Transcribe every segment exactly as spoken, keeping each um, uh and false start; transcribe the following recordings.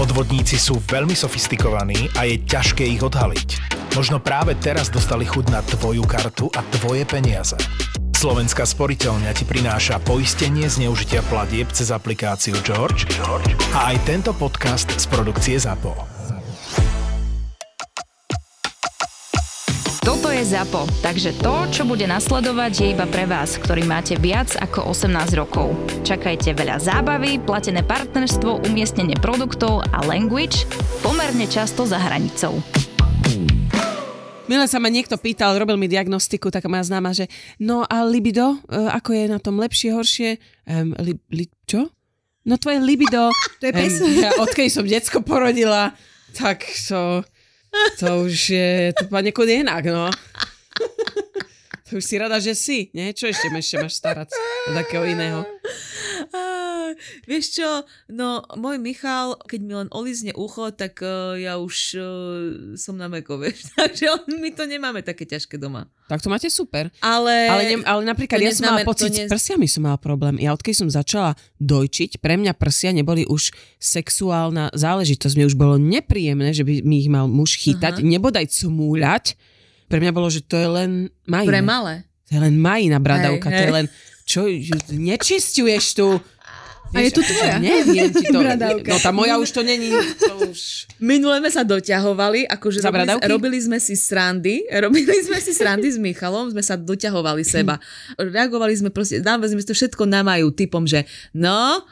Podvodníci sú veľmi sofistikovaní a je ťažké ich odhaliť. Možno práve teraz dostali chuť na tvoju kartu a tvoje peniaze. Slovenská sporiteľňa ti prináša poistenie zneužitia platieb cez aplikáciu George, George a aj tento podcast z produkcie Zapo. Toto je Zapo, takže to, čo bude nasledovať, je iba pre vás, ktorý máte viac ako osemnásť rokov. Čakajte veľa zábavy, platené partnerstvo, umiestnenie produktov a language pomerne často za hranicou. Milé sa ma niekto pýtal, robil mi diagnostiku, taká moja známa, že no a libido, ako je na tom lepšie, horšie? Um, li, li, čo? No tvoje libido, to je pes. Um, ja, odkedy som decko porodila, tak to... To už je, to má niekedy inak, no. To už si rada, že si, nie? Čo ešte, ešte máš starať od takého iného? Ah, vieš čo, no môj Michal, keď mi len olizne ucho, tak uh, ja už uh, som na meko, vieš. Takže my to nemáme také ťažké doma. Tak to máte super. Ale, ale, ne, ale napríklad ja som mala pocit, ne... s prsiami som mala problém. Ja odkedy som začala dojčiť, pre mňa prsia neboli už sexuálna záležitosť. Mne už bolo nepríjemné, že by mi ich mal muž chytať, aha, nebodaj cmúľať. Pre mňa bolo, že to je len majina. Pre malé. To je len majina bradavka, hej, hej. To je len, čo, nečisťuješ tu. A je tu tvoja. Neviem ti to. No tá moja už to není. To už... Minule sme sa doťahovali, akože robili, robili sme si srandy, robili sme si srandy s Michalom, sme sa doťahovali seba. Reagovali sme proste, dáme sme to všetko namajú typom, že no...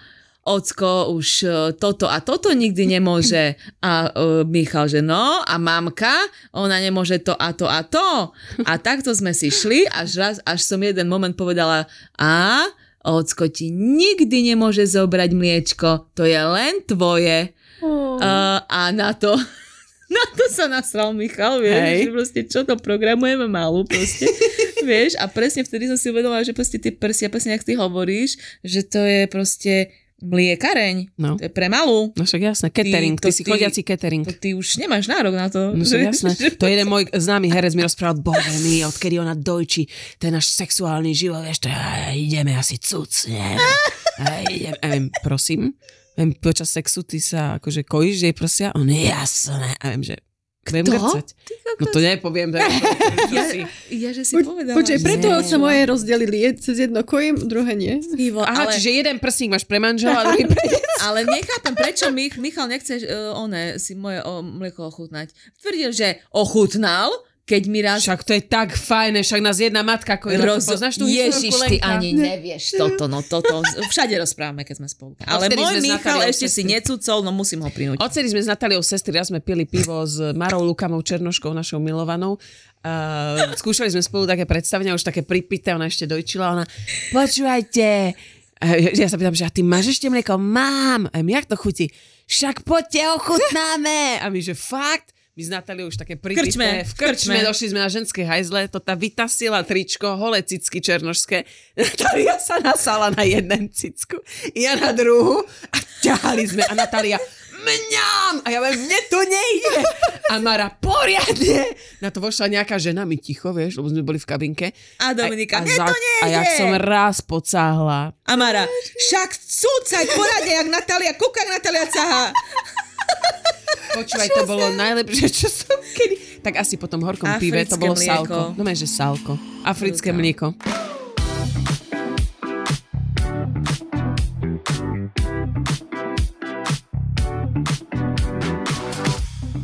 Ocko už toto a toto nikdy nemôže a uh, Michal, že no a mamka, ona nemôže to a to a to a takto sme si šli až raz, až som jeden moment povedala a ocko ti nikdy nemôže zobrať mliečko, to je len tvoje oh. uh, a na to na to sa nasral Michal, vieš, hej, že proste čo to programujeme malú proste, vieš, a presne vtedy som si uvedomila, že proste tie prsia, presne jak ty hovoríš, že to je proste mliekareň, no. To je pre malú. No však jasné, catering, ty, ty si ty, chodiaci catering. To ty už nemáš nárok na to. No však jasné, to jeden môj známy herec mi rozprával, bože mi, odkedy ona dojčí, ten náš sexuálny život, ešte ideme asi cucnem. Idem, prosím, viem, počas sexu ty sa akože kojíš, jej prosia, on jasné, a viem, že viem grcať. No to nepoviem. To je, to ja, si... ja, že si po, povedala. Počkaj, preto sa moje rozdelili. Cez jedno kojím, druhé nie. Ivo, aha, ale... čiže jeden prsník máš pre manžela, druhý pre decko. Ale nechápam, prečo Mich, Michal nechce uh, one, si moje uh, mlieko ochutnať. Tvrdil, že ochutnal, keď mi raz... Však to je tak fajné, však nás jedna matka kojila. Roz... Poznáš tú Ježiš, historiku, ty Lenka? Ani nevieš toto, no toto. Všade rozprávame, keď sme spolu. Ale môj Michal ešte sestry. Si necúcol, no musím ho prinútiť. Odtedy sme s Natáliou sestry, raz sme pili pivo s Marou Lukamovou, Černoškou, našou milovanou. Uh, skúšali sme spolu také predstavenia, už také pripité, ona ešte dojčila, ona počúvajte. Ja sa pýtam, že a ty máš ešte mlieko? Mám. A mi, jak to chutí? Však poďte, ochutnáme. A my, že fakt? My s Natáliou už také pripité, v krčme, došli sme na ženské hajzle, to tá vytasila tričko, holé cicky černošské. Natália sa nasala na jeden cicku, ja na druhú a ťahali sme a Natália mňam! A ja viem, mne to nejde! A Mara, poriadne! Na to vošla nejaká žena, my ticho, vieš, lebo sme boli v kabinke. A Dominika, a, a mne za, to nejde! A ja som raz pocáhla. A Mara, však cúcaj, poriadne, jak Natália, kúkaj, jak Natália cáha. Počúvaj, to bolo najlepšie, čo som kedy... Tak asi po tom horkom africké pive to bolo mlieko. Sálko. No máš, že sálko. Africké Ruka. Mlieko.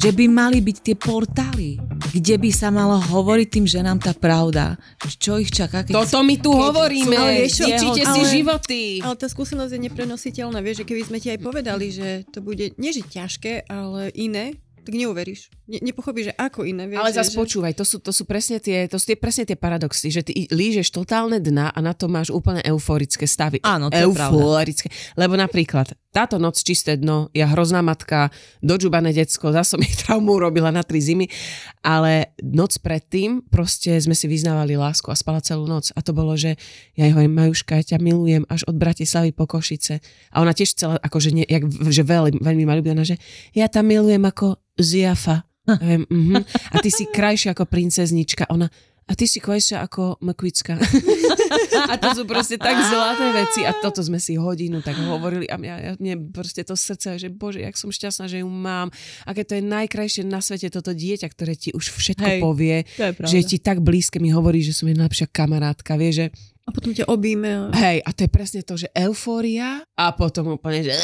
Že by mali byť tie portály, kde by sa malo hovoriť tým ženám tá pravda. Čo ich čaká? Keď toto my tu keď hovoríme. Ničíte si životy. Ale tá skúsenosť je neprenositeľná. Vieš, že keby sme ti aj povedali, že to bude nie že ťažké, ale iné, tak neuveríš. Ne, nepochopíš, že ako iné. Vieš, ale zase že... počúvaj, to sú, to sú presne tie, to sú tie, presne tie paradoxy, že ty lížeš totálne dna a na to máš úplne euforické stavy. Áno, to euforické. Lebo napríklad táto noc čisté dno, ja hrozná matka, dožubané decko, zase som jej traumu robila na tri zimy, ale noc predtým proste sme si vyznávali lásku a spala celú noc. A to bolo, že ja jej hovorím, Majuška, ja ťa milujem až od Bratislavy po Košice. A ona tiež chcela, akože nie, jak, že veľmi, veľmi ma ľúbila, že ja tam milujem ako Ziafa. A, viem, mm-hmm. A ty si krajšia ako princeznička. Ona, a ty si kvajšia ako mkvička. A to sú proste tak zlaté veci a toto sme si hodinu tak hovorili a mňa, mne proste to srdce, že bože, jak som šťastná, že ju mám. Aké to je najkrajšie na svete toto dieťa, ktoré ti už všetko Hej, povie, že ti tak blízke mi hovorí, že som jej najlepšia kamarátka, vieš, že a potom ťa objíme. Hej, a to je presne to, že eufória a potom úplne, že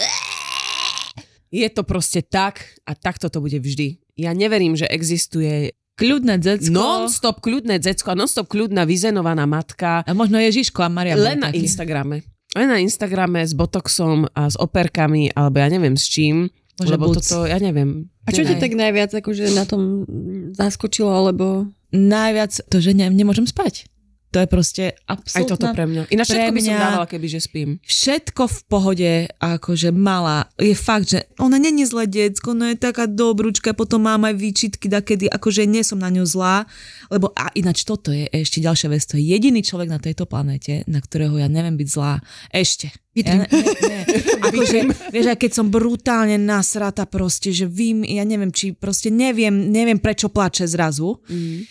je to proste tak a takto to bude vždy. Ja neverím, že existuje kľudné decko. Non-stop kľudné decko a non-stop kľudná vyzenovaná matka. A možno Ježiško a Maria. Len na taký. Instagrame. Len na Instagrame s botoxom a s operkami, alebo ja neviem s čím. Možno lebo buc. Toto, ja neviem. A čo ťa tak najviac akože na tom zaskočilo, alebo najviac to, že ne, nemôžem spať. To je proste absolútne. Aj toto pre mňa. Ináč všetko by som dávala, kebyže spím. Všetko v pohode, akože malá. Je fakt, že ona není zlé decko, ona je taká dobrúčka, potom mám aj výčitky, dakedy, akože nie som na ňu zlá. Lebo a ináč toto je ešte ďalšia vec, to je jediný človek na tejto planéte, na ktorého ja neviem byť zlá. Ešte. Ja, ne, ne. Akože, vieš, aj keď som brutálne nasrata proste, že vím, ja neviem, či proste neviem, neviem prečo plače zrazu. Mm.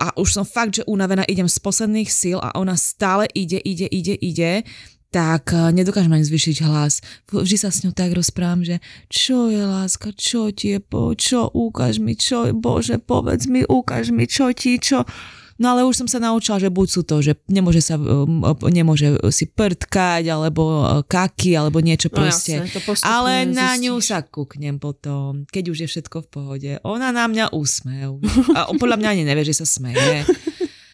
A už som fakt, že unavená, idem z posledných síl a ona stále ide, ide, ide, ide, tak nedokážem ani zvýšiť hlas. Vždy sa s ňou tak rozprávam, že čo je láska, čo ti je, po, čo ukáž mi, čo je, bože, povedz mi, ukáž mi, čo ti, čo. No ale už som sa naučila, že buď sú to, že nemôže, sa, nemôže si prtkať, alebo kaky, alebo niečo proste. No, jasne, ale na zistíš. Ňu sa kúknem potom, keď už je všetko v pohode. Ona na mňa úsmev. A podľa mňa ani nevie, že sa smeje.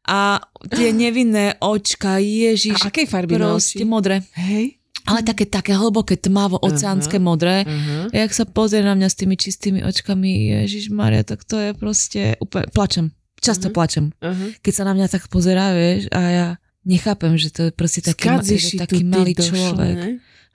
A tie nevinné očka, ježiš. A akej farby proste, modré. Hej. Ale také, také hlboké, tmavo, oceánske, uh-huh, modré. Uh-huh. Jak sa pozrie na mňa s tými čistými očkami, ježiš Maria, tak to je proste úplne, plačem. Často uh-huh. plačem. Uh-huh. Keď sa na mňa tak pozerá, vieš, a ja nechápem, že to je proste taký, ma, je taký malý došlo, človek. Ne?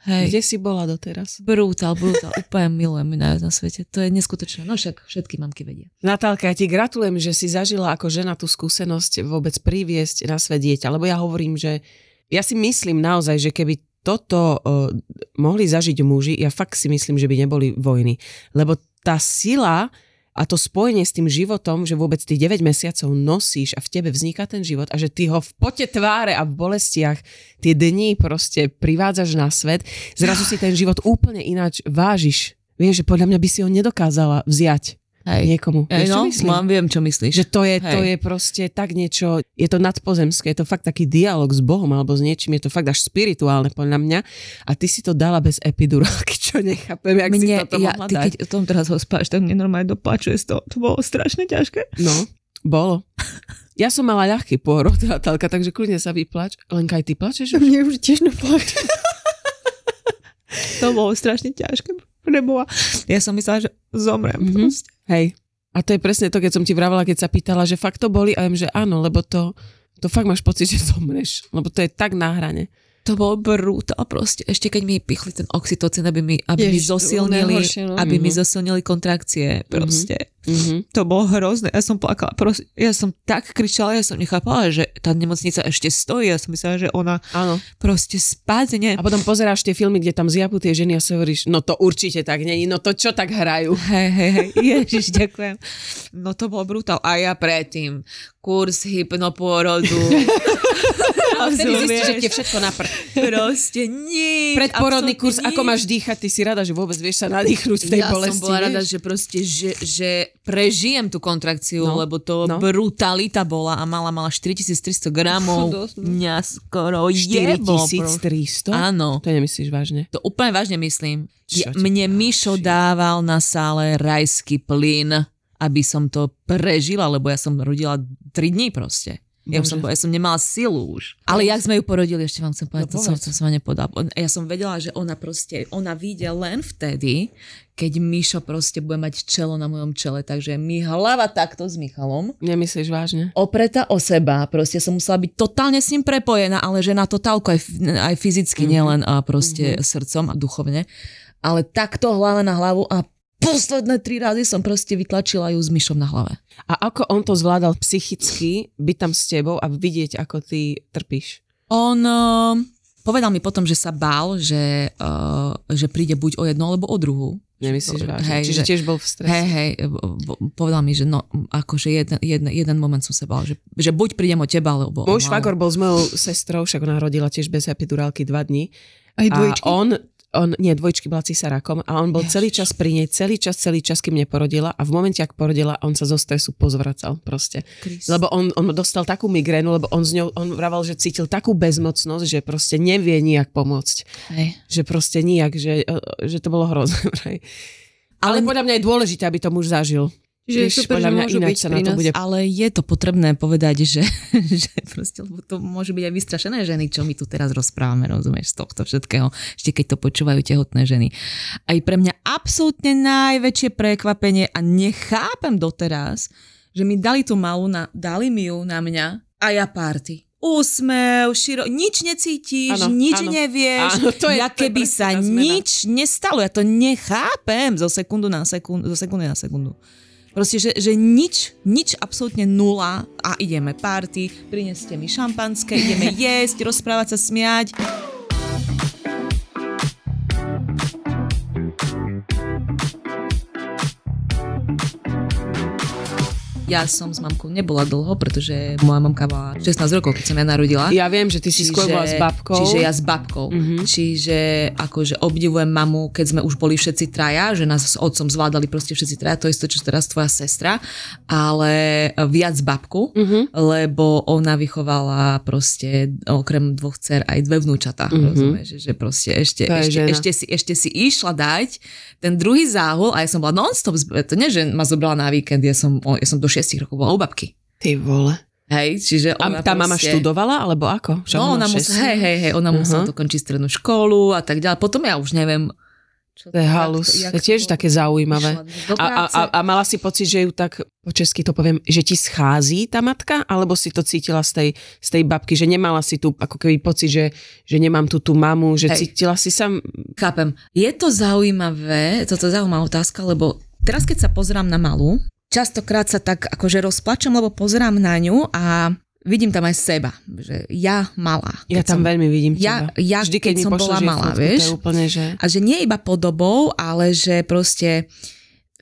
Hej. Kde si bola doteraz? Brutál, brutál. Úplne milujem na, na svete. To je neskutočné. No však všetky mamky vedia. Natálka, ja ti gratulujem, že si zažila ako žena tú skúsenosť vôbec priviesť na svet dieťa. Lebo ja hovorím, že ja si myslím naozaj, že keby toto uh, mohli zažiť muži, ja fakt si myslím, že by neboli vojny. Lebo tá sila a to spojenie s tým životom, že vôbec tých deväť mesiacov nosíš a v tebe vzniká ten život a že ty ho v pote tváre a v bolestiach tie dni proste privádzaš na svet, zrazu si ten život úplne ináč vážiš. Vieš, že podľa mňa by si ho nedokázala vziať. Hej. Niekomu. Hej, no, mám, viem, čo myslíš. Že to je, to je proste tak niečo, je to nadpozemské, je to fakt taký dialog s Bohom alebo s niečím, je to fakt až spirituálne podľa mňa a ty si to dala bez epidurálky, čo nechápem, jak mne, si toto ja, mohla ty, dať. Keď o tom teraz hospáš, tak mne normálne doplačuje z toho, to bolo strašne ťažké. No, bolo. Ja som mala ľahký pôrod, Natálka, takže kľudne sa vyplač. Lenka, aj ty plačeš už? Mne už tiež neplačuje. To bolo strašne ťažké. Nebola. Ja som myslela, že zomrem. Mm-hmm. Hej. A to je presne to, keď som ti vravala, keď sa pýtala, že fakt to boli, a viem, že áno, lebo to, to fakt máš pocit, že zomreš. Lebo to je tak na hrane. To bol brutál proste. Ešte keď mi pichli ten oxytocín, aby mi, aby Ježiš, mi zosilnili, horšie, no. aby mm-hmm. mi zosilnili kontrakcie proste. Mm-hmm. To bolo hrozné. Ja som plakala. Proste, ja som tak kričala, ja som nechápala, že tá nemocnica ešte stojí. Ja som myslela, že ona ano. proste spadne. A potom pozeráš tie filmy, kde tam zjapu tie ženy a sa hovoríš, no to určite tak není, no to čo tak hrajú. Hej, hej, hej. Ježiš, ďakujem. No to bolo brutál. A ja predtým kurz hypnopôrodu. A vtedy zistíš, že ti je všetko na prd. Proste nič. Predporodný kurz, nič. Ako máš dýchať, ty si rada, že vôbec vieš sa nadýchnúť v tej ja bolesti. Ja som bola rada, že proste, že, že prežijem tú kontrakciu, no, lebo to no. brutalita bola a mala, mala štyritisíctristo gramov. Mňa skoro jebo. štyritisíctristo? Áno. To nemyslíš vážne? To úplne vážne myslím. Ja, mne Mišo dával na sále rajský plyn, aby som to prežila, lebo ja som rodila tri dni proste. Ja som, ja som nemala silu už. Ale jak sme ju porodili, ešte vám chcem povedať, no, to som, som sa ma nepodala. Ja som vedela, že ona proste, ona vyjde len vtedy, keď Mišo proste bude mať čelo na mojom čele. Takže mi hlava takto s Michalom. Nemyslíš vážne? Opretá o seba. Proste som musela byť totálne s ním prepojená, ale že na totálku aj, aj fyzicky, mm-hmm. nielen a proste mm-hmm. srdcom a duchovne. Ale takto hlava na hlavu a posledné tri razy som proste vytlačila ju s Myšom na hlave. A ako on to zvládal psychicky, byť tam s tebou a vidieť, ako ty trpíš? On uh, povedal mi potom, že sa bál, že, uh, že príde buď o jednu, alebo o druhú. Nemyslíš vážne? Čiže tiež bol v strese. Hej, hej, povedal mi, že no, akože jeden, jeden, jeden moment som sa bal, že, že buď prídem od teba, alebo... Môj švagor bol s mojou sestrou, však ona rodila tiež bez epidurálky dva dni. Aj dvojčky? A on, on, nie, dvojčky bola císarakom a on bol Jež. celý čas pri nej, celý čas, celý čas, kým neporodila a v momente, ak porodila, on sa zo stresu pozvracal proste. Chris. Lebo on, on dostal takú migrénu, lebo on z ňou, on vraval, že cítil takú bezmocnosť, že proste nevie nijak pomôcť. Hej. Že proste nijak, že, že to bolo hrozné. Ale, ale podľa mňa je dôležité, aby to muž zažil. Že Víš, super, že môžu byť sa na to bude... Ale je to potrebné povedať, že, že proste, lebo to môžu byť aj vystrašené ženy, čo my tu teraz rozprávame, rozumieš, z tohto všetkého, ešte keď to počúvajú tehotné ženy. Aj pre mňa absolútne najväčšie prekvapenie a nechápem doteraz, že mi dali tú malú, na, dali mi ju na mňa a ja párty. Úsmev, širo, nič necítiš, ano, nič ano, nevieš, ano, to je, ja keby to je sa zmena. Nič nestalo, ja to nechápem zo sekundu na sekundu, zo sekundy na sekundu. Proste, že, že nič, nič absolútne nula a ideme party, prineste mi šampanské, ideme jesť, rozprávať sa, smiať. Ja som s mamkou nebola dlho, pretože moja mamka mala šestnásť rokov, keď som ja narodila. Ja viem, že ty si skôr bola s babkou. Čiže ja s babkou. Mm-hmm. Čiže akože obdivujem mamu, keď sme už boli všetci traja, že nás s otcom zvládali proste všetci traja, to je to, čo teraz tvoja sestra, ale viac babku, mm-hmm. lebo ona vychovala proste okrem dvoch dcer aj dve vnúčata. Mm-hmm. Rozumieš, že proste ešte, ešte, ešte, si, ešte si išla dať ten druhý záhul a ja som bola non-stop, to nie, že ma zobrala na víkend, ja som, ja som došla šesť rokov bola u babky. Ty vole. Hej, čiže ona a tá proste... mama študovala, alebo ako? Však no, ona musela, hej, hej, hej, ona uh-huh. musela dokončiť strednú školu a tak ďalej. Potom ja už neviem... Čo to je halus. To, je tiež to... také zaujímavé. A, a, a mala si pocit, že ju tak, po česky to poviem, že ti schází tá matka? Alebo si to cítila z tej, z tej babky, že nemala si tu ako keby pocit, že, že nemám tu tú mamu, že hej. Cítila si sa... Chápem. Je to zaujímavé, toto je zaujímavá otázka, lebo teraz, keď sa pozerám na malú, častokrát sa tak akože rozplačem, lebo pozerám na ňu a vidím tam aj seba, že ja malá. Ja tam som, veľmi vidím ja, teba. Ja vždy, keď, keď som bola malá, vieš. Úplne, že... A že nie iba podobou, ale že proste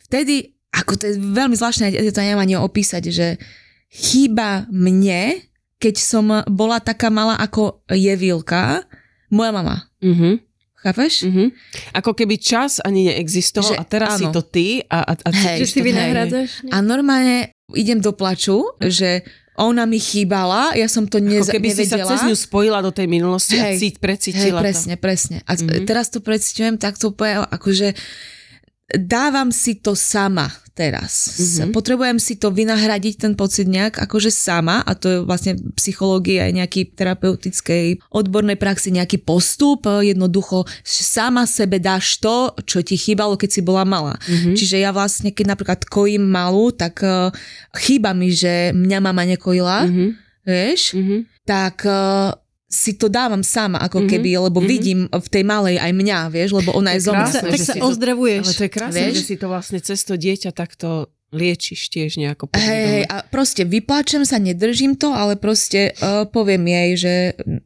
vtedy, ako to je veľmi zvláštne, ja to nemám ani opísať, že chýba mne, keď som bola taká malá, ako je Vilka, moja mama. Mhm. Chápeš? Mm-hmm. Ako keby čas ani neexistoval že, a teraz áno. si to ty a, a, a hej, že si vynahradzaš. A normálne idem do plaču, že ona mi chýbala, ja som to nez- nevedela. Ako keby si sa cez ňu spojila do tej minulosti hej, a cít, precítila. Hej, presne, to. presne. A mm-hmm. teraz to precítujem takto, akože dávam si to sama teraz. Mm-hmm. Potrebujem si to vynahradiť, ten pocit nejak akože sama a to je vlastne psychológia aj nejaký terapeutickej odbornej praxi, nejaký postup, jednoducho sama sebe dáš to, čo ti chýbalo, keď si bola malá. Mm-hmm. Čiže ja vlastne, keď napríklad kojím malú, tak uh, chýba mi, že mňa mama nekojila, mm-hmm. vieš, mm-hmm. tak... Uh, si to dávam sama, ako mm-hmm. keby, lebo mm-hmm. vidím v tej malej aj mňa, vieš, lebo ona je, je zo mňa. Tak sa ozdravuješ. Ale to je krásne, vieš? Že si to vlastne cez to dieťa takto liečiš tiež nejako. Hej, a proste vypláčem sa, nedržím to, ale proste uh, poviem jej, že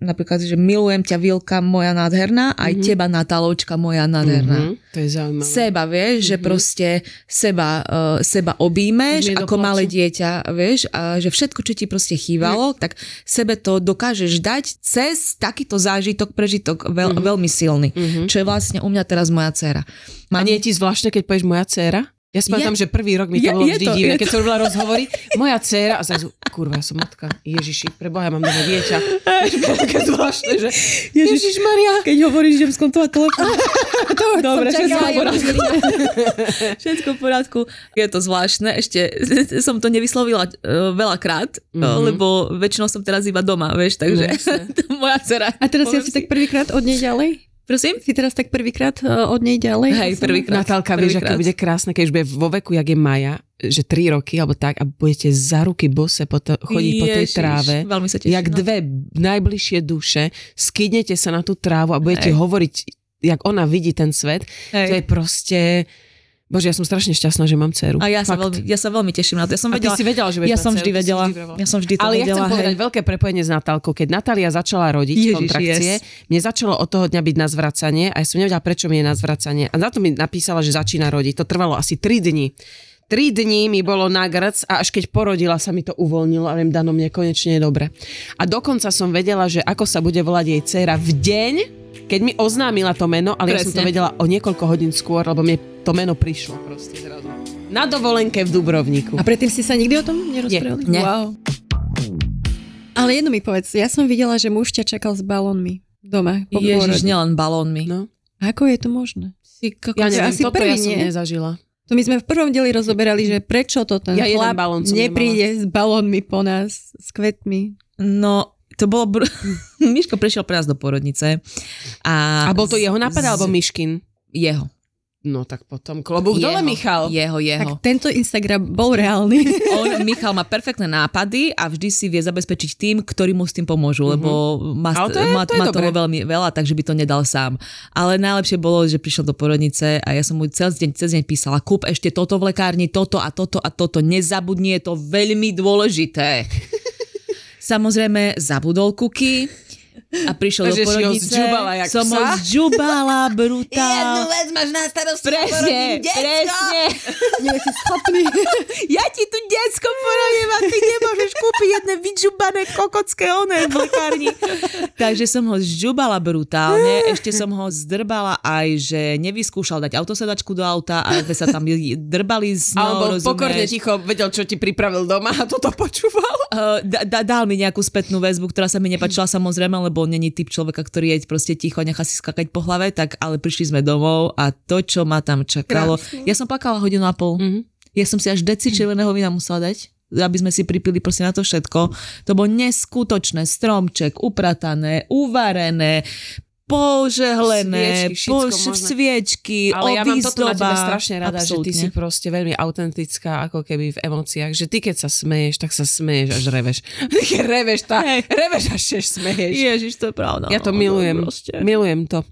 napríklad, že milujem ťa, Vilka, moja nádherná, aj mm-hmm. teba, Natáločka, moja nádherná. Mm-hmm. To je zaujímavé. Seba, vieš, mm-hmm. že proste seba, uh, seba objímeš ako malé dieťa, vieš, a že všetko, čo ti proste chýbalo, mm-hmm. tak sebe to dokážeš dať cez takýto zážitok, prežitok veľ, mm-hmm. veľmi silný, mm-hmm. čo je vlastne u mňa teraz moja dcéra. Mám... A nie je ti zvláštne, keď povieš moja dcéra? Ja si pamätám, že prvý rok mi to je, bolo vždy divné, keď to robila rozhovory. Moja dcéra, a zrazu, kurva, ja som matka, Ježiši, preboha, ja mám doma dieťa. Také zvláštne, že Ježiš Maria. Keď hovoríš, idem skontovať telefón. Dobre, všetko v porádku. Všetko v porádku. Je to zvláštne, ešte som to nevyslovila veľakrát, mm-hmm. lebo väčšinou som teraz iba doma, vieš, takže no, moja dcéra. A teraz ja si tak prvýkrát od nej ďalej? Prosím? Si teraz tak prvýkrát od nej ďalej? Hej, prvýkrát. Natálka, vieš, aké bude krásne, keď už bude vo veku, jak je Maja, že tri roky, alebo tak, a budete za ruky bose po to, chodiť Ježiš, po tej tráve. Veľmi sa teším. Jak no. dve najbližšie duše, skydnete sa na tú trávu a budete Hej. hovoriť, jak ona vidí ten svet. Hej. To je proste... Bože, ja som strašne šťastná, že mám dceru. A ja sa, veľmi, ja sa veľmi teším na to. Ja som vedela, a ty si vedela, že budeš mať dceru. Ja som vždy vedela. Ja som vždy to Ale vedela. Ale ja chcem povedať veľké prepojenie s Natálkou. Keď Natália začala rodiť Ježiš, kontrakcie, yes. mne začalo od toho dňa byť na zvracanie a ja som nevedela, prečo mi je na zvracanie. A na to mi napísala, že začína rodiť. To trvalo asi tri dni. Tri dní mi bolo na grc a až keď porodila sa mi to uvoľnilo a viem, Dano, mne konečne je dobre. A dokonca som vedela, že ako sa bude volať jej dcéra v deň, keď mi oznámila to meno, ale Presne. ja som to vedela o niekoľko hodín skôr, lebo mne to meno prišlo proste zrazu. Na dovolenke v Dubrovniku. A predtým ste sa nikdy o tom nerozprávali? Nie. Wow. Ale jedno mi povedz, ja som videla, že muž ťa čakal s balónmi doma. Ježiš, nielen balónmi. No. Ako je to možné? Si, kako, ja neviem, asi toto prvý, ja som nie? nezažila. To my sme v prvom dieli rozoberali, že prečo to ten ja chlap nepríde nemala. s balónmi po nás, s kvetmi. No, to bolo... Br- Miško prišiel pre nás do porodnice. A, a bol to jeho nápad, z... alebo Miškin? Jeho. No tak potom klobúk jeho, dole, Michal. Jeho, jeho. Tak tento Instagram bol reálny. On, Michal má perfektné nápady a vždy si vie zabezpečiť tým, ktorí mu s tým pomôžu, mm-hmm. lebo má, to je, má, to má toho veľmi veľa, takže by to nedal sám. Ale najlepšie bolo, že prišiel do porodnice a ja som mu cez deň, cez deň písala, kúp ešte toto v lekárni, toto a toto a toto. Nezabudni, je to veľmi dôležité. Samozrejme, zabudol kuky. A prišiel do porodnice, som ho zdžubala brutálne. Jednu vec máš na starosti, porodím detsko. Presne, nie si schopný. Ja ti tu detsko porodím a ty nemôžeš kúpiť jedné vydžubané kokocké oné v lekárni. Takže som ho zdžubala brutálne, ešte som ho zdrbala aj, že nevyskúšal dať autosedačku do auta a sme sa tam drbali s ňou. Alebo pokorne ticho, vedel, čo ti pripravil doma a toto počúval. D- d- dal mi nejakú spätnú väzbu, ktorá sa mi nepačila samozrejme, lebo on není typ človeka, ktorý je proste ticho a nechá si skakať po hlave, tak ale prišli sme domov a to, čo ma tam čakalo. Krásne. Ja som plakala hodinu a pol. Mm-hmm. Ja som si až deci červeného vína musela dať, aby sme si pripili proste na to všetko. To bolo neskutočné. Stromček, upratané, uvarené, požehlené, sviečky, po, sviečky ale ja mám toto na tebe strašne rada, absolútne. Že ty si proste veľmi autentická, ako keby v emóciách, že ty keď sa smeješ, tak sa smeješ až reveš. Keď reveš, tak hey. reveš až tiež smeješ. Ježiš, to je pravda. Ja to no, milujem, proste. milujem to.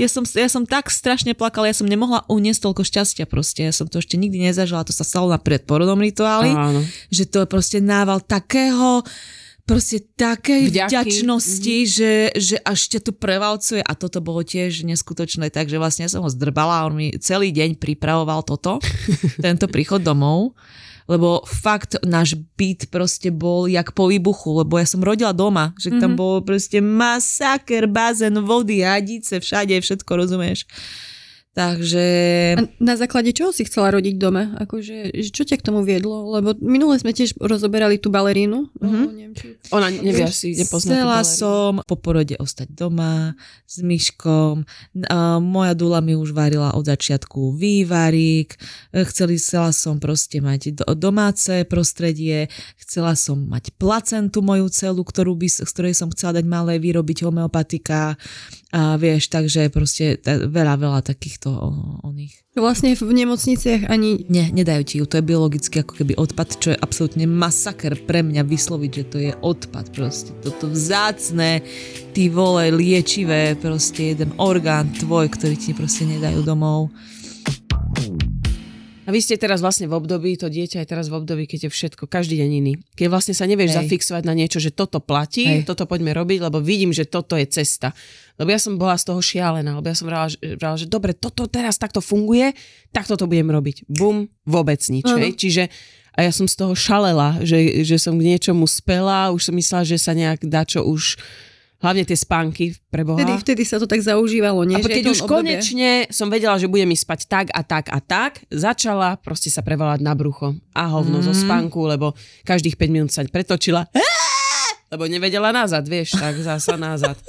Ja som, ja som tak strašne plakala, ja som nemohla uniesť toľko šťastia proste. Ja som to ešte nikdy nezažila, to sa stalo na predporodnom rituáli, áno. že to je proste nával takého proste takej Vďaky. vďačnosti, mm-hmm. že, že až ťa tu prevalcuje a toto bolo tiež neskutočné, takže vlastne som ho zdrbala a on mi celý deň pripravoval toto, tento príchod domov, lebo fakt náš byt proste bol jak po výbuchu, lebo ja som rodila doma, že mm-hmm. tam bol proste masaker, bazén, vody, hadice, všade, všetko, rozumieš. Takže... A na základe čoho si chcela rodiť doma? Akože, čo ťa k tomu viedlo? Lebo minule sme tiež rozoberali tú balerínu. Mm-hmm. No, neviem, či... Ona nevie asi, nepozná tú balerínu. Chcela som po porode ostať doma s Myškom. Moja dula mi už varila od začiatku vývarík. Chcela som proste mať domáce prostredie. Chcela som mať placentu moju celú, ktorú by, z ktorej som chcela dať malé vyrobiť homeopatika. A vieš, takže proste veľa, veľa takýchto oných. Vlastne v nemocniciach ani... Nie, nedajú ti ju, to je biologicky ako keby odpad, čo je absolútne masaker pre mňa vysloviť, že to je odpad proste. Toto vzácne, ty vole, liečivé, proste jeden orgán tvoj, ktorý ti proste nedajú domov. A vy ste teraz vlastne v období, to dieťa je teraz v období, keď je všetko, každý deň iný. Keď vlastne sa nevieš Hej. zafixovať na niečo, že toto platí, Hej. toto poďme robiť, lebo vidím, že toto je cesta. Lebo ja som bola z toho šialená, lebo ja som vrala, že, že dobre, toto teraz takto funguje, tak toto budem robiť. Bum, vôbec nič. Uh-huh. Čiže a ja som z toho šalela, že, že som k niečomu spela, už som myslela, že sa nejak dá čo už... Hlavne tie spánky, preboha. Vtedy, vtedy sa to tak zaužívalo, nie? A keď už obdobie... konečne som vedela, že budem ísť spať tak a tak a tak, začala proste sa prevalať na brucho. A hovno mm. zo spánku, lebo každých päť minút sa pretočila. Lebo nevedela nazad, vieš, tak zasa nazad.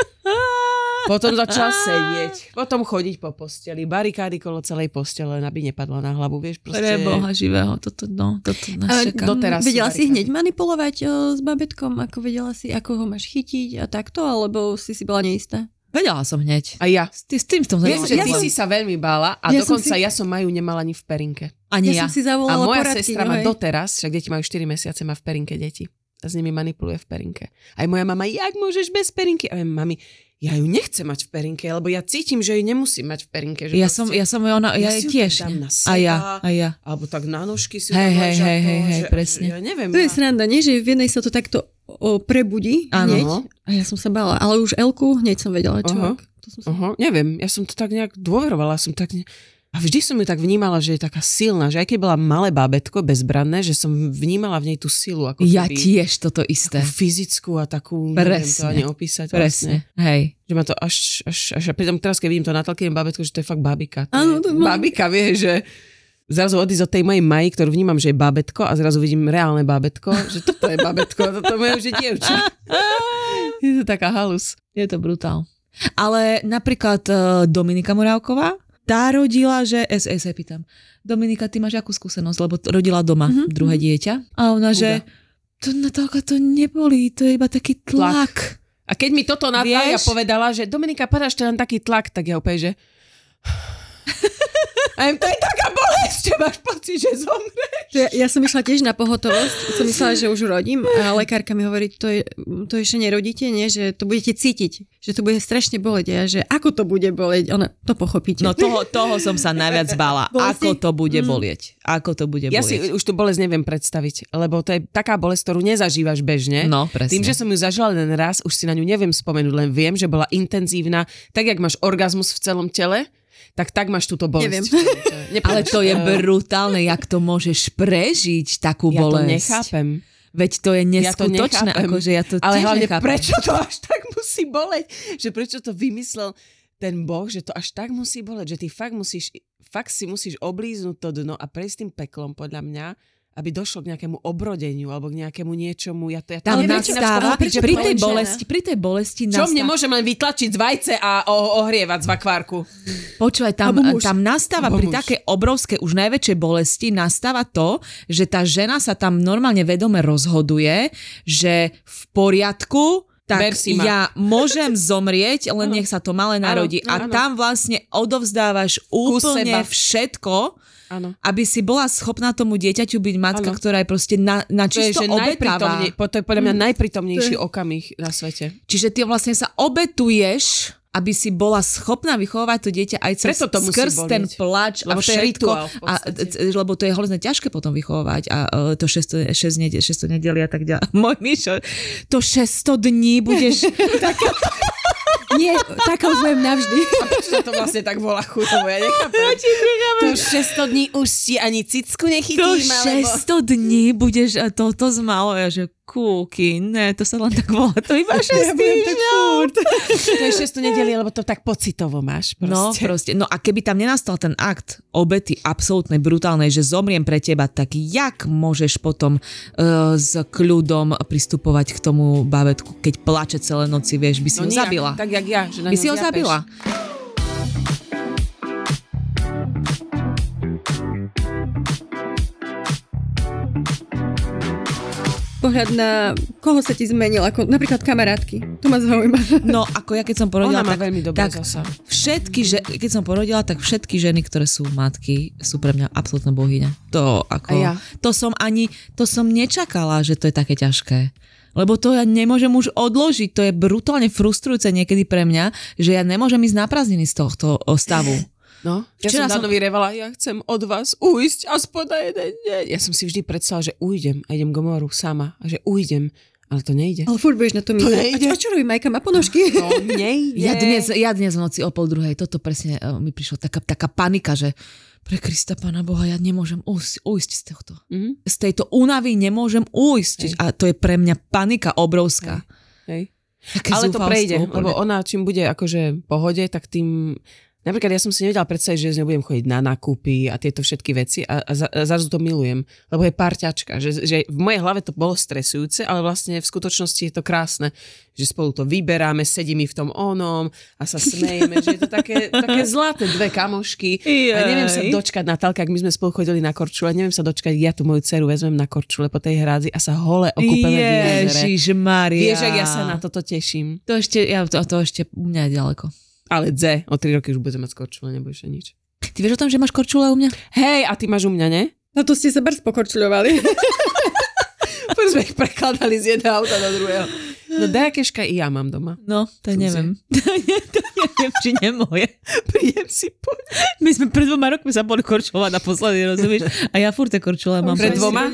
Potom začala sedieť, potom chodiť po posteli, barikády kolo celej postele, aby nepadla na hlavu, vieš, proste. Preboha živého, toto, no, toto nás čaká. Doteraz vedela si hneď manipulovať o, s babetkom, ako vedela si, ako ho máš chytiť a takto, alebo si si bola neistá? Vedela som hneď. A ja. S, ty, s tým som Viem, že ja ty som... si sa veľmi bála a ja dokonca som si... ja som Maju nemala ani v perinke. Ani ja. ja. Som si zavolala a moja sestra má doteraz, však deti majú štyri mesiace, má v perinke deti. a s nimi manipuluje v perinke. Aj moja mama, jak môžeš bez perinky? A ja, mami, ja ju nechcem mať v perinke, lebo ja cítim, že ju nemusím mať v perinke. Že ja, som, ja som, ona, ja, ja si ju tiež dám na seba, a ja, a ja. alebo tak na nožky si ju hej, hej, hej, hej, hej, presne. Ja neviem, to je sranda, nie? Že v jednej sa to takto o, prebudí hneď. A ja som sa bála, ale už Elku hneď som vedela, čo. Uh-huh. To som sa... uh-huh. Neviem, ja som to tak nejak dôverovala, som tak ne... A vždy som ju tak vnímala, že je taká silná, že aj keď bola malé bábätko, bezbranné, že som vnímala v nej tú silu. Ako ja keby, tiež toto isté. Takú fyzickú a takú, neviem to ani opísať. Presne, vlastne. Hej. Že ma to až, až, až, a pritom teraz, keď vidím to Natálkine bábätko, že to je fakt bábika. Áno, to je bábika, vie, že zrazu odísť od tej mojej Maji, ktorú vnímam, že je bábätko a zrazu vidím reálne bábätko, že toto je bábätko, toto je už dievča. Je to taká halus. Je to brutál. Ale napríklad Dominika Morávková, tá rodila, že, es, es, pýtam, Dominika, ty máš akú skúsenosť, lebo rodila doma mm-hmm. druhé dieťa. A ona, Uda. že to Natálka, to nebolí, to je iba taký tlak. tlak. A keď mi toto Natália povedala, že Dominika, padáš to len taký tlak, tak ja úplne, že a to je taká bolesť, že máš pocit, že zomreš. Ja, ja som išla tiež na pohotovosť, som myslela, že už rodím a lekárka mi hovorí, to, je, to ešte nerodíte, nie? Že to budete cítiť, že to bude strašne boleť a že ako to bude boleť, ona, to pochopíte. No toho, toho som sa najviac bála, ako to bude bolieť, ako to bude bolieť. Ja si už tú bolesť neviem predstaviť, lebo to je taká bolesť, ktorú nezažívaš bežne. No, presne. Tým, že som ju zažila len raz, už si na ňu neviem spomenúť, len viem, že bola intenzívna, tak jak máš orgazmus v celom tele, tak tak máš túto bolesť. Neviem. Ale to je brutálne, jak to môžeš prežiť, takú ja bolesť. Ja to nechápem. Veď to je neskutočné. Ja to akože ja to Ale hlavne, nechápem. Prečo to až tak musí boleť? Že prečo to vymyslel ten Boh, že to až tak musí boleť? Že ty fakt, musíš, fakt si musíš oblíznuť to dno a prejsť tým peklom, podľa mňa, aby došlo k nejakému obrodeniu alebo k nejakému niečomu. Ja to, ja to tam nastáva, pri, pri tej bolesti, pri tej bolesti nastáva. Čo mne môžem len vytlačiť z vajce a o- ohrievať z vakvárku? Počúvaj, tam, tam nastáva Bomuž. pri také obrovské, už najväčšej bolesti nastáva to, že tá žena sa tam normálne vedome rozhoduje, že v poriadku, tak ja môžem zomrieť, len nech sa to malé narodí. Ano, ano. A tam vlastne odovzdávaš úplne všetko, ano. Aby si bola schopná tomu dieťaťu byť matka, ano. Ktorá je proste na, na čisto to je, obetáva. To je podľa mňa najprítomnejší to je... okamih na svete. Čiže ty vlastne sa obetuješ, aby si bola schopná vychovávať to dieťa aj cez, skrz ten plač a všetko. A, lebo to je hrozne ťažké potom vychovávať a uh, to šesťsto nedeli a tak ďalej. Môj Mišo, to šesťsto dní budeš... taká... Nie, takou zvojem navždy. A prečo to vlastne tak volá chutovo? Ja nechápem. To šesťsto dní už si ani cicku nechytím. To šesťsto dní budeš toto zmalo. Ja že... Kúky, ne, to sa len tak volá, to iba šesť týždňov. To je šesť nedelie, lebo to tak pocitovo máš. Proste. No proste, no a keby tam nenastal ten akt obety absolútnej, brutálnej, že zomriem pre teba, tak jak môžeš potom uh, s kľudom pristupovať k tomu bábätku, keď plače celé noci, vieš, by si no ho nijak, zabila. Tak jak ja, že na by si ho zapeš. zabila. Pohľad na koho sa ti zmenil, ako napríklad kamarátky. To ma zaujíma. No, ako ja keď som porodila, Ona tak, veľmi dobré tak zasa. všetky, že, keď som porodila, tak všetky ženy, ktoré sú matky, sú pre mňa absolútna bohyňa. To ako, ja. to som ani, to som nečakala, že to je také ťažké. Lebo to ja nemôžem už odložiť. To je brutálne frustrujúce niekedy pre mňa, že ja nemôžem ísť na prázdniny z tohto stavu. No, ja Včera som Danovi som... revala, ja chcem od vás ujsť aspoň na jeden deň. Ja som si vždy predstavila, že ujdem a idem k moru sama a že ujdem, ale to nejde. Ale furt budeš na tom to ísť. A čo robí Majka, má ponožky? To nejde. Ja dnes, ja dnes v noci o pol druhej, toto presne uh, mi prišlo taká, taká panika, že pre Krista Pána Boha, ja nemôžem ujsť, ujsť z tohto. Mm-hmm. Z tejto únavy nemôžem ujsť. Hej. A to je pre mňa panika obrovská. Hej. Hej. Ale to prejde, lebo ona čím bude akože v pohode, tak tým... Napríklad ja som si nevedela predstaviť, že z ňou budem chodiť na nákupy a tieto všetky veci a, a, za, a zrazu to milujem, lebo je parťačka. Že, že v mojej hlave to bolo stresujúce, ale vlastne v skutočnosti je to krásne, že spolu to vyberáme, sedíme v tom onom a sa smejeme, že je to také, také zlaté dve kamošky. A neviem sa dočkať, Natálka, ak my sme spolu chodili na korčule, neviem sa dočkať, ja tu moju dceru vezmem na korčule po tej hrádzi a sa hole okúpeme v jazere. Ježišmaria. Vieš, ak ja sa na toto teším. To ešte, ja, to, to ešte u mňa je ďaleko. Ale dze, o tri roky už budem mať korčule, nebudeš ani nič. Ty vieš o tom, že máš korčule u mňa? Hej, a ty máš u mňa, ne? No to ste sa brz pokorčuľovali. Prv sme ich prekladali z jedného auta do druhého. No dajakeška i ja mám doma. No, to Súzie. neviem. To neviem, či nie moje. Príjem si po... My sme pred dvoma rokmi sa boli korčulovať naposledy, rozumieš? A ja furt te korčula mám. Pred dvoma?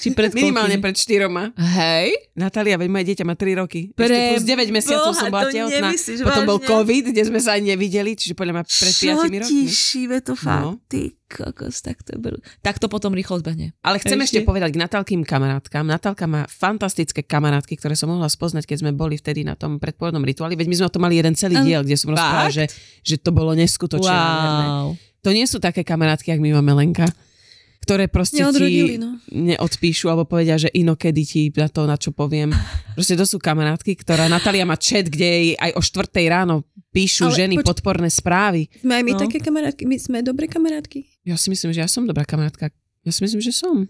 Či pred minimálne pred štyroma. Hej. Natália, veď moje dieťa má tri roky. Pre... Ešte plus deväť mesiacov som bola tehotná. Potom bol COVID, kde sme sa ani nevideli, čiže podľa ma pred piatimi rokmi. Čo ti šive to fakt, ty kokos, tak to berú. Tak to potom rýchlo zbehne. Ale chcem ešte, ešte povedať k Natálkym kamarátkám. Natálka má fantastické kamarátky, ktoré som mohla spoznať, keď sme boli vtedy na tom predpôvodnom rituáli. Veď my sme o tom mali jeden celý diel, kde som rozprávala, že, že to bolo neskutočné. Wow. To nie sú také kamarátky, jak my máme Lenka, ktoré proste ti no. neodpíšu alebo povedia, že inokedy ti na to, na čo poviem. Proste to sú kamarátky, ktorá Natália má chat, kde jej aj o štvrtej ráno píšu ale, ženy poč- podporné správy. Sme aj my no. také kamarátky? My sme dobré kamarátky? Ja si myslím, že ja som dobrá kamarátka. Ja si myslím, že som.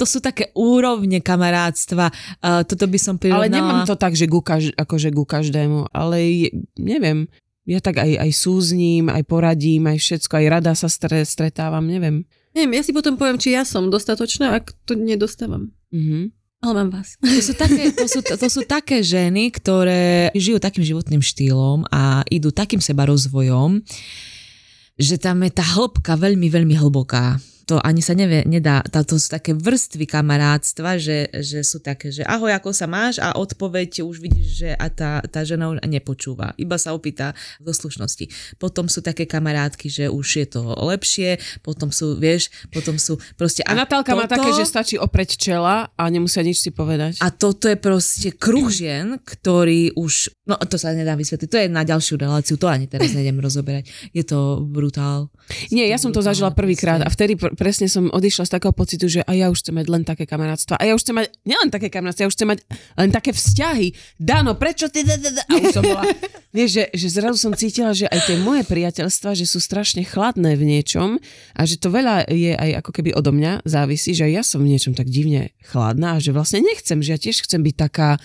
To sú také úrovne kamarátstva. Uh, toto by som prirovnala. Ale nemám to tak, že ku kaž- akože ku každému. Ale je, neviem. Ja tak aj, aj súzním, aj poradím, aj všetko. Aj rada sa stre- stretávam, neviem. Neviem, ja si potom poviem, či ja som dostatočná, ak to nedostávam. Mhm. Ale mám vás. To sú také, to sú, to sú také ženy, ktoré žijú takým životným štýlom a idú takým sebarozvojom, že tam je tá hĺbka veľmi, veľmi hlboká. To ani sa nevie, nedá. To sú také vrstvy kamarátstva, že, že sú také, že ahoj, ako sa máš? A odpoveď už vidíš, že a tá, tá žena už nepočúva. Iba sa opýta zo slušnosti. Potom sú také kamarátky, že už je to lepšie. Potom sú, vieš, potom sú proste... A, a Natálka toto, má také, že stačí opreť čela a nemusia nič si povedať. A toto je proste kruh žien, ktorý už... No to sa nedá vysvetliť. To je na ďalšiu reláciu. To ani teraz nejdem rozoberať. Je to brutál. Nie, ja som to zažila prvýkrát a vtedy pr- presne som odišla z takého pocitu, že a ja už chcem mať len také kamarátstva. A ja už chcem mať nielen také kamarátstva, ja už chcem mať len také vzťahy. Dano, prečo ty... A už som bola... Vieš, že, že zrazu som cítila, že aj tie moje priateľstva, že sú strašne chladné v niečom a že to veľa je aj ako keby odo mňa závisí, že ja som v niečom tak divne chladná a že vlastne nechcem, že ja tiež chcem byť taká,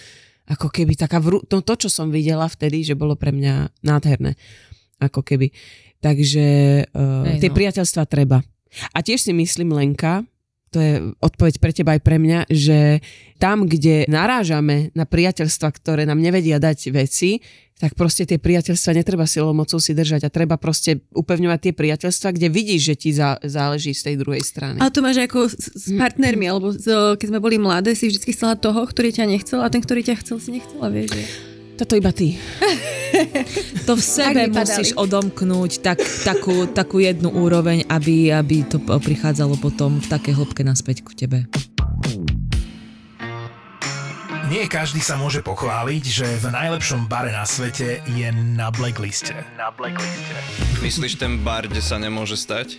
ako keby taká... Vru... No to, čo som videla vtedy, že bolo pre mňa nádherné. Ako keby. Takže uh, hey, no. tie priateľstva treba. A tiež si myslím, Lenka, to je odpoveď pre teba aj pre mňa, že tam, kde narážame na priateľstva, ktoré nám nevedia dať veci, tak proste tie priateľstva netreba silou mocou si držať a treba proste upevňovať tie priateľstva, kde vidíš, že ti zá, záleží z tej druhej strany. A to máš ako s, s partnermi, alebo s, keď sme boli mladé, si vždy chcela toho, ktorý ťa nechcel a ten, ktorý ťa chcel, si nechcela, vieš, že... Toto iba ty. To v sebe musíš odomknúť tak, takú, takú jednu úroveň, aby, aby to prichádzalo potom v takej hĺbke naspäť ku tebe. Nie každý sa môže pochváliť, že v najlepšom bare na svete je na blackliste. Na blackliste. Myslíš ten bar, kde sa nemôže stať?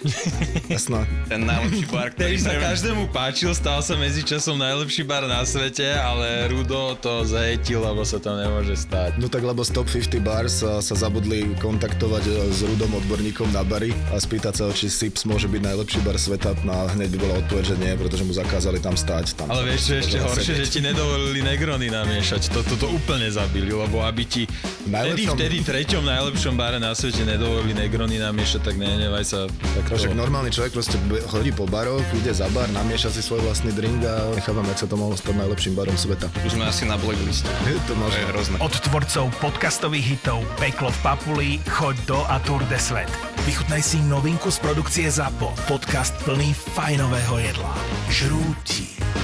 Jasné. Ten najlepší bar, ktorý sa každému páčil, stal sa medzičasom najlepší bar na svete, ale Rudo to zajetil, lebo sa tam nemôže stať. No tak lebo z Top päťdesiat Bars sa, sa zabudli kontaktovať s Rudom odborníkom na bary a spýtať sa, či Sips môže byť najlepší bar sveta, a hneď by bola odpoveď, že nie, pretože mu zakázali tam stáť. Tam ale vieš, čo ešte horšie, že ti nedovolili ne- Negrony namiešať. Toto to, to úplne zabili, lebo aby ti vtedy, vtedy treťom najlepšom bare na svete nedovolili Negrony namiešať, tak nenevaj sa takto. Však normálny človek proste chodí po baroch, ide za bar, namieša si svoj vlastný drink a nechávam, jak sa to mohlo stať najlepším barom sveta. Už sme asi na blackliste. To, to je hrozné. Od tvorcov podcastových hitov Peklo v Papuli, Choď do a Tour de Svet. Vychutnaj si novinku z produkcie Zapo. Podcast plný fajnového jedla. Žrúti.